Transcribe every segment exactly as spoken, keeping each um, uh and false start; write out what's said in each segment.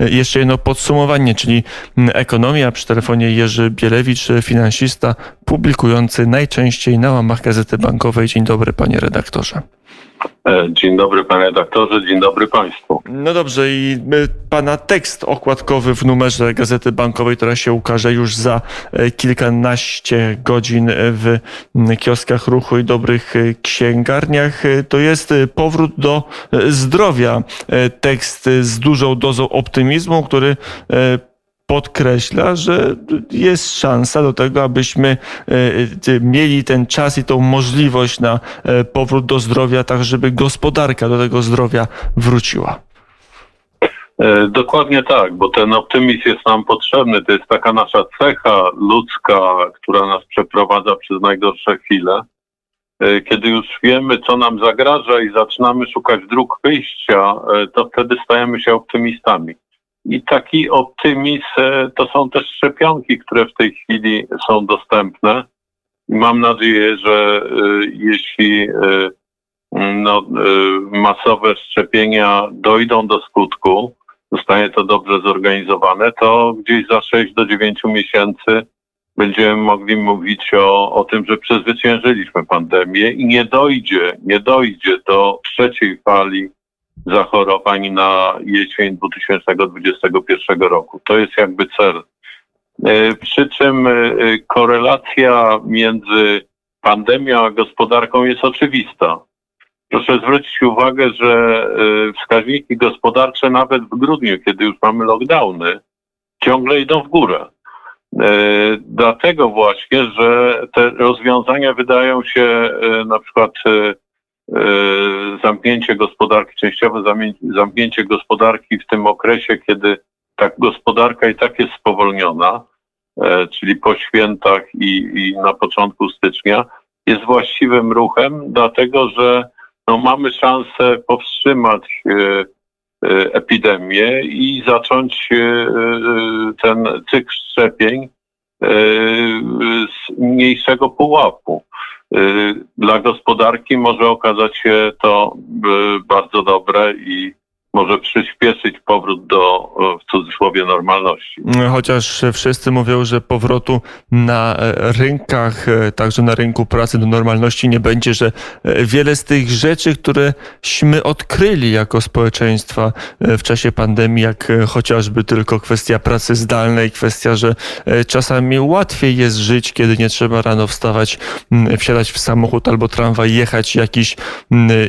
Jeszcze jedno podsumowanie, czyli ekonomia. Przy telefonie Jerzy Bielewicz, finansista, publikujący najczęściej na łamach Gazety Bankowej. Dzień dobry, panie redaktorze. Dzień dobry, panie redaktorze, dzień dobry państwu. No dobrze, i pana tekst okładkowy w numerze Gazety Bankowej, która się ukaże już za kilkanaście godzin w kioskach Ruchu i dobrych księgarniach, to jest powrót do zdrowia. Tekst z dużą dozą optymizmu, który podkreśla, że jest szansa do tego, abyśmy mieli ten czas i tą możliwość na powrót do zdrowia, tak żeby gospodarka do tego zdrowia wróciła. Dokładnie tak, bo ten optymizm jest nam potrzebny. To jest taka nasza cecha ludzka, która nas przeprowadza przez najgorsze chwile. Kiedy już wiemy, co nam zagraża i zaczynamy szukać dróg wyjścia, to wtedy stajemy się optymistami. I taki optymizm to są też szczepionki, które w tej chwili są dostępne. I mam nadzieję, że jeśli no, masowe szczepienia dojdą do skutku, zostanie to dobrze zorganizowane, to gdzieś za sześć do dziewięciu miesięcy będziemy mogli mówić o, o tym, że przezwyciężyliśmy pandemię i nie dojdzie, nie dojdzie do trzeciej fali zachorowań na jesień dwa tysiące dwudziestego pierwszego roku. To jest jakby cel. Przy czym korelacja między pandemią a gospodarką jest oczywista. Proszę zwrócić uwagę, że wskaźniki gospodarcze nawet w grudniu, kiedy już mamy lockdowny, ciągle idą w górę. Dlatego właśnie, że te rozwiązania wydają się na przykład zamknięcie gospodarki, częściowe zamknięcie gospodarki w tym okresie, kiedy ta gospodarka i tak jest spowolniona, czyli po świętach i, i na początku stycznia, jest właściwym ruchem, dlatego że no, mamy szansę powstrzymać epidemię i zacząć ten cykl szczepień z mniejszego pułapu. Dla gospodarki może okazać się to bardzo dobre i może przyspieszyć powrót do, w cudzysłowie, normalności. Chociaż wszyscy mówią, że powrotu na rynkach, także na rynku pracy do normalności nie będzie, że wiele z tych rzeczy, któreśmy odkryli jako społeczeństwa w czasie pandemii, jak chociażby tylko kwestia pracy zdalnej, kwestia, że czasami łatwiej jest żyć, kiedy nie trzeba rano wstawać, wsiadać w samochód albo tramwaj, jechać jakiś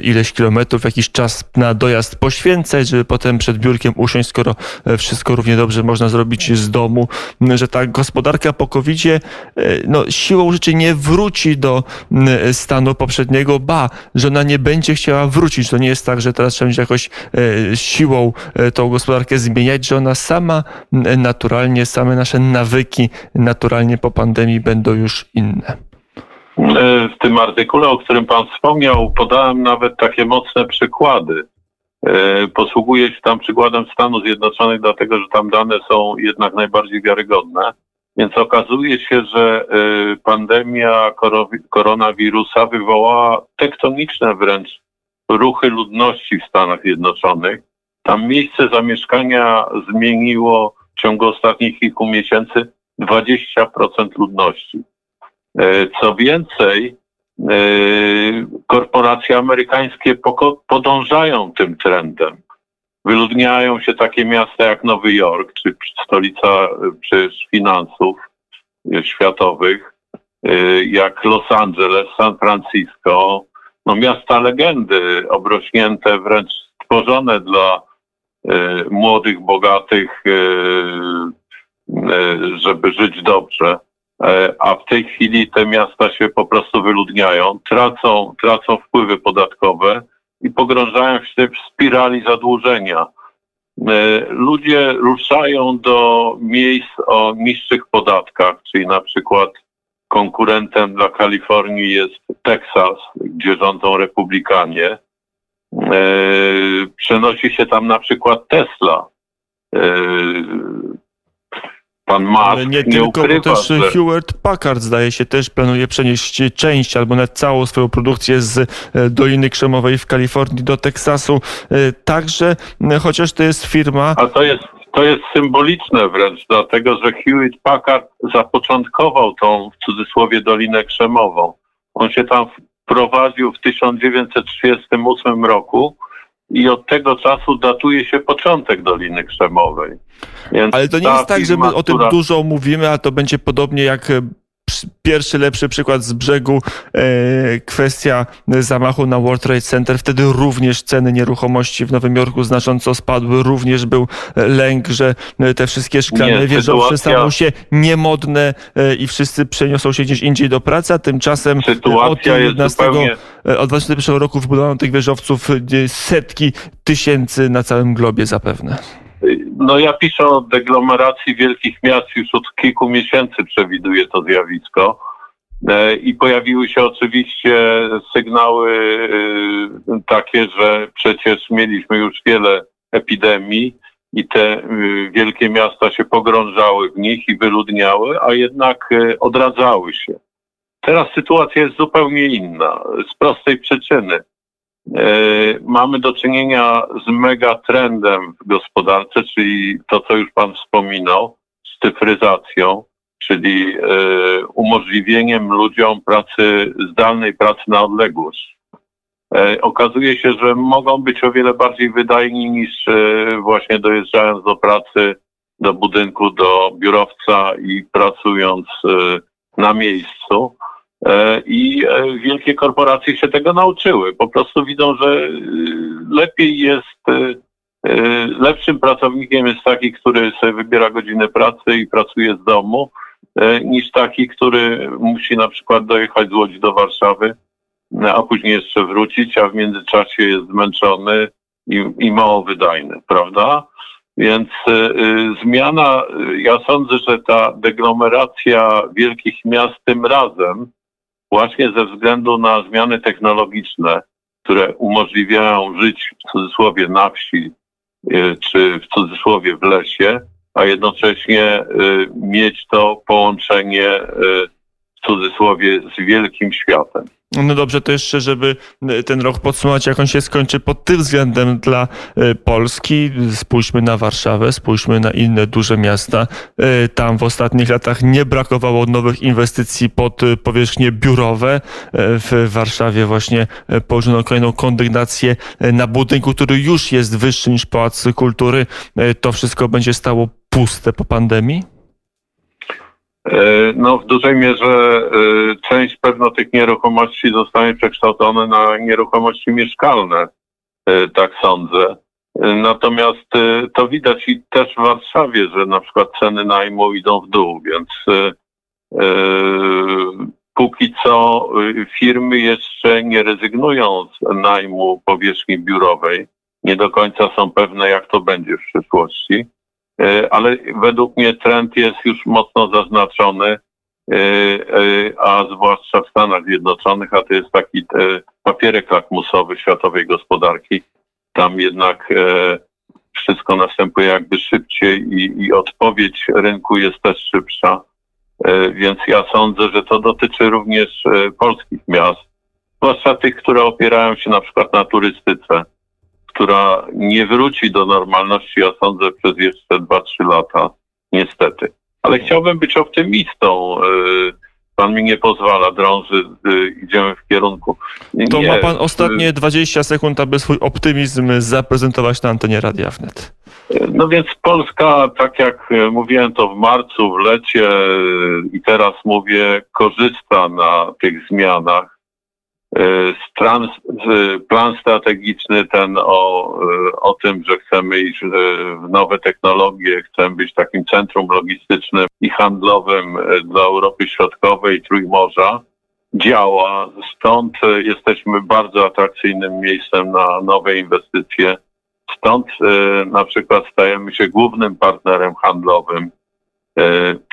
ileś kilometrów, jakiś czas na dojazd poświęcać, żeby potem przed biurkiem usiąść, skoro wszystko równie dobrze można zrobić z domu, że ta gospodarka po kowidzie no, siłą rzeczy nie wróci do stanu poprzedniego, ba, że ona nie będzie chciała wrócić. To nie jest tak, że teraz trzeba jakoś siłą tą gospodarkę zmieniać, że ona sama naturalnie, same nasze nawyki naturalnie po pandemii będą już inne. W tym artykule, o którym pan wspomniał, podałem nawet takie mocne przykłady. Posługuję się tam przykładem Stanów Zjednoczonych, dlatego że tam dane są jednak najbardziej wiarygodne. Więc okazuje się, że pandemia koronawirusa wywołała tektoniczne wręcz ruchy ludności w Stanach Zjednoczonych. Tam miejsce zamieszkania zmieniło w ciągu ostatnich kilku miesięcy dwadzieścia procent ludności. Co więcej, korporacje amerykańskie podążają tym trendem. Wyludniają się takie miasta jak Nowy Jork, czy stolica przecież finansów światowych, jak Los Angeles, San Francisco. No miasta legendy, obrośnięte, wręcz stworzone dla młodych, bogatych, żeby żyć dobrze. A w tej chwili te miasta się po prostu wyludniają, tracą, tracą wpływy podatkowe i pogrążają się w spirali zadłużenia. Ludzie ruszają do miejsc o niższych podatkach, czyli na przykład konkurentem dla Kalifornii jest Teksas, gdzie rządzą republikanie. Przenosi się tam na przykład Tesla. Pan Musk ale nie, nie tylko, ukrywa, bo też że... Hewitt Packard, zdaje się, też planuje przenieść część albo nawet całą swoją produkcję z Doliny Krzemowej w Kalifornii do Teksasu. Także, chociaż to jest firma... A to jest, to jest symboliczne wręcz, dlatego że Hewitt Packard zapoczątkował tą, w cudzysłowie, Dolinę Krzemową. On się tam wprowadził w tysiąc dziewięćset trzydziestym ósmym roku i od tego czasu datuje się początek Doliny Krzemowej. Więc ale to nie jest tak, że my o tym dużo mówimy, a to będzie podobnie jak pierwszy lepszy przykład z brzegu, e, kwestia zamachu na World Trade Center. Wtedy również ceny nieruchomości w Nowym Jorku znacząco spadły. Również był lęk, że te wszystkie szklane nie, wieżowce sytuacja... staną się niemodne e, i wszyscy przeniosą się gdzieś indziej do pracy, a tymczasem sytuacja od, jedenastego, zupełnie... od dwa tysiące pierwszego roku wybudowano tych wieżowców setki tysięcy na całym globie zapewne. No ja piszę o deglomeracji wielkich miast, już od kilku miesięcy przewiduję to zjawisko i pojawiły się oczywiście sygnały takie, że przecież mieliśmy już wiele epidemii i te wielkie miasta się pogrążały w nich i wyludniały, a jednak odradzały się. Teraz sytuacja jest zupełnie inna, z prostej przyczyny. Mamy do czynienia z megatrendem w gospodarce, czyli to, co już pan wspominał, z cyfryzacją, czyli umożliwieniem ludziom pracy zdalnej, pracy na odległość. Okazuje się, że mogą być o wiele bardziej wydajni niż właśnie dojeżdżając do pracy, do budynku, do biurowca i pracując na miejscu. I wielkie korporacje się tego nauczyły. Po prostu widzą, że lepiej jest, lepszym pracownikiem jest taki, który sobie wybiera godziny pracy i pracuje z domu, niż taki, który musi na przykład dojechać z Łodzi do Warszawy, a później jeszcze wrócić, a w międzyczasie jest zmęczony i, i mało wydajny, prawda? Więc zmiana, ja sądzę, że ta deglomeracja wielkich miast tym razem właśnie ze względu na zmiany technologiczne, które umożliwiają żyć w cudzysłowie na wsi czy w cudzysłowie w lesie, a jednocześnie mieć to połączenie w cudzysłowie z wielkim światem. No dobrze, to jeszcze, żeby ten rok podsumować, jak on się skończy pod tym względem dla Polski. Spójrzmy na Warszawę, spójrzmy na inne duże miasta. Tam w ostatnich latach nie brakowało nowych inwestycji pod powierzchnie biurowe. W Warszawie właśnie położono kolejną kondygnację na budynku, który już jest wyższy niż Pałac Kultury. To wszystko będzie stało puste po pandemii? No w dużej mierze część pewno tych nieruchomości zostanie przekształcone na nieruchomości mieszkalne, tak sądzę. Natomiast to widać i też w Warszawie, że na przykład ceny najmu idą w dół, więc póki co firmy jeszcze nie rezygnują z najmu powierzchni biurowej. Nie do końca są pewne, jak to będzie w przyszłości. Ale według mnie trend jest już mocno zaznaczony, a zwłaszcza w Stanach Zjednoczonych, a to jest taki papierek lakmusowy światowej gospodarki. Tam jednak wszystko następuje jakby szybciej i, i odpowiedź rynku jest też szybsza. Więc ja sądzę, że to dotyczy również polskich miast, zwłaszcza tych, które opierają się na przykład na turystyce, która nie wróci do normalności, ja sądzę, przez jeszcze dwa trzy lata, niestety. Ale chciałbym być optymistą. Pan mi nie pozwala, drąży, idziemy w kierunku. Nie. To ma pan ostatnie dwadzieścia sekund, aby swój optymizm zaprezentować na antenie Radia Wnet. No więc Polska, tak jak mówiłem to w marcu, w lecie i teraz mówię, korzysta na tych zmianach. Plan, plan strategiczny ten o, o tym, że chcemy iść w nowe technologie, chcemy być takim centrum logistycznym i handlowym dla Europy Środkowej i Trójmorza, działa. Stąd jesteśmy bardzo atrakcyjnym miejscem na nowe inwestycje. Stąd na przykład stajemy się głównym partnerem handlowym,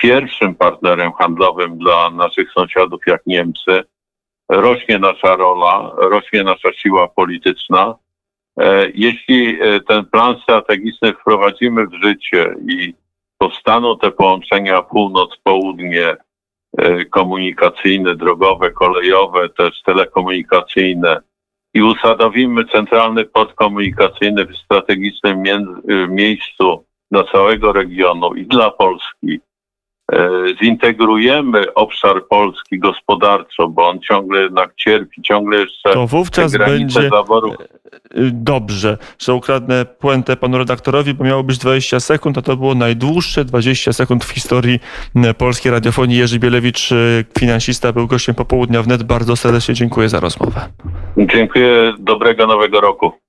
pierwszym partnerem handlowym dla naszych sąsiadów jak Niemcy. Rośnie nasza rola, rośnie nasza siła polityczna. Jeśli ten plan strategiczny wprowadzimy w życie i powstaną te połączenia północ-południe komunikacyjne, drogowe, kolejowe, też telekomunikacyjne i usadowimy centralny port komunikacyjny w strategicznym miejscu dla całego regionu i dla Polski. Zintegrujemy obszar Polski gospodarczo, bo on ciągle jednak cierpi, ciągle jeszcze to wówczas te granice będzie zaborów. Dobrze, że ukradnę puentę panu redaktorowi, bo miało być dwadzieścia sekund, a to było najdłuższe dwadzieścia sekund w historii polskiej radiofonii. Jerzy Bielewicz, finansista, był gościem Popołudnia Wnet. Bardzo serdecznie dziękuję za rozmowę. Dziękuję, dobrego nowego roku.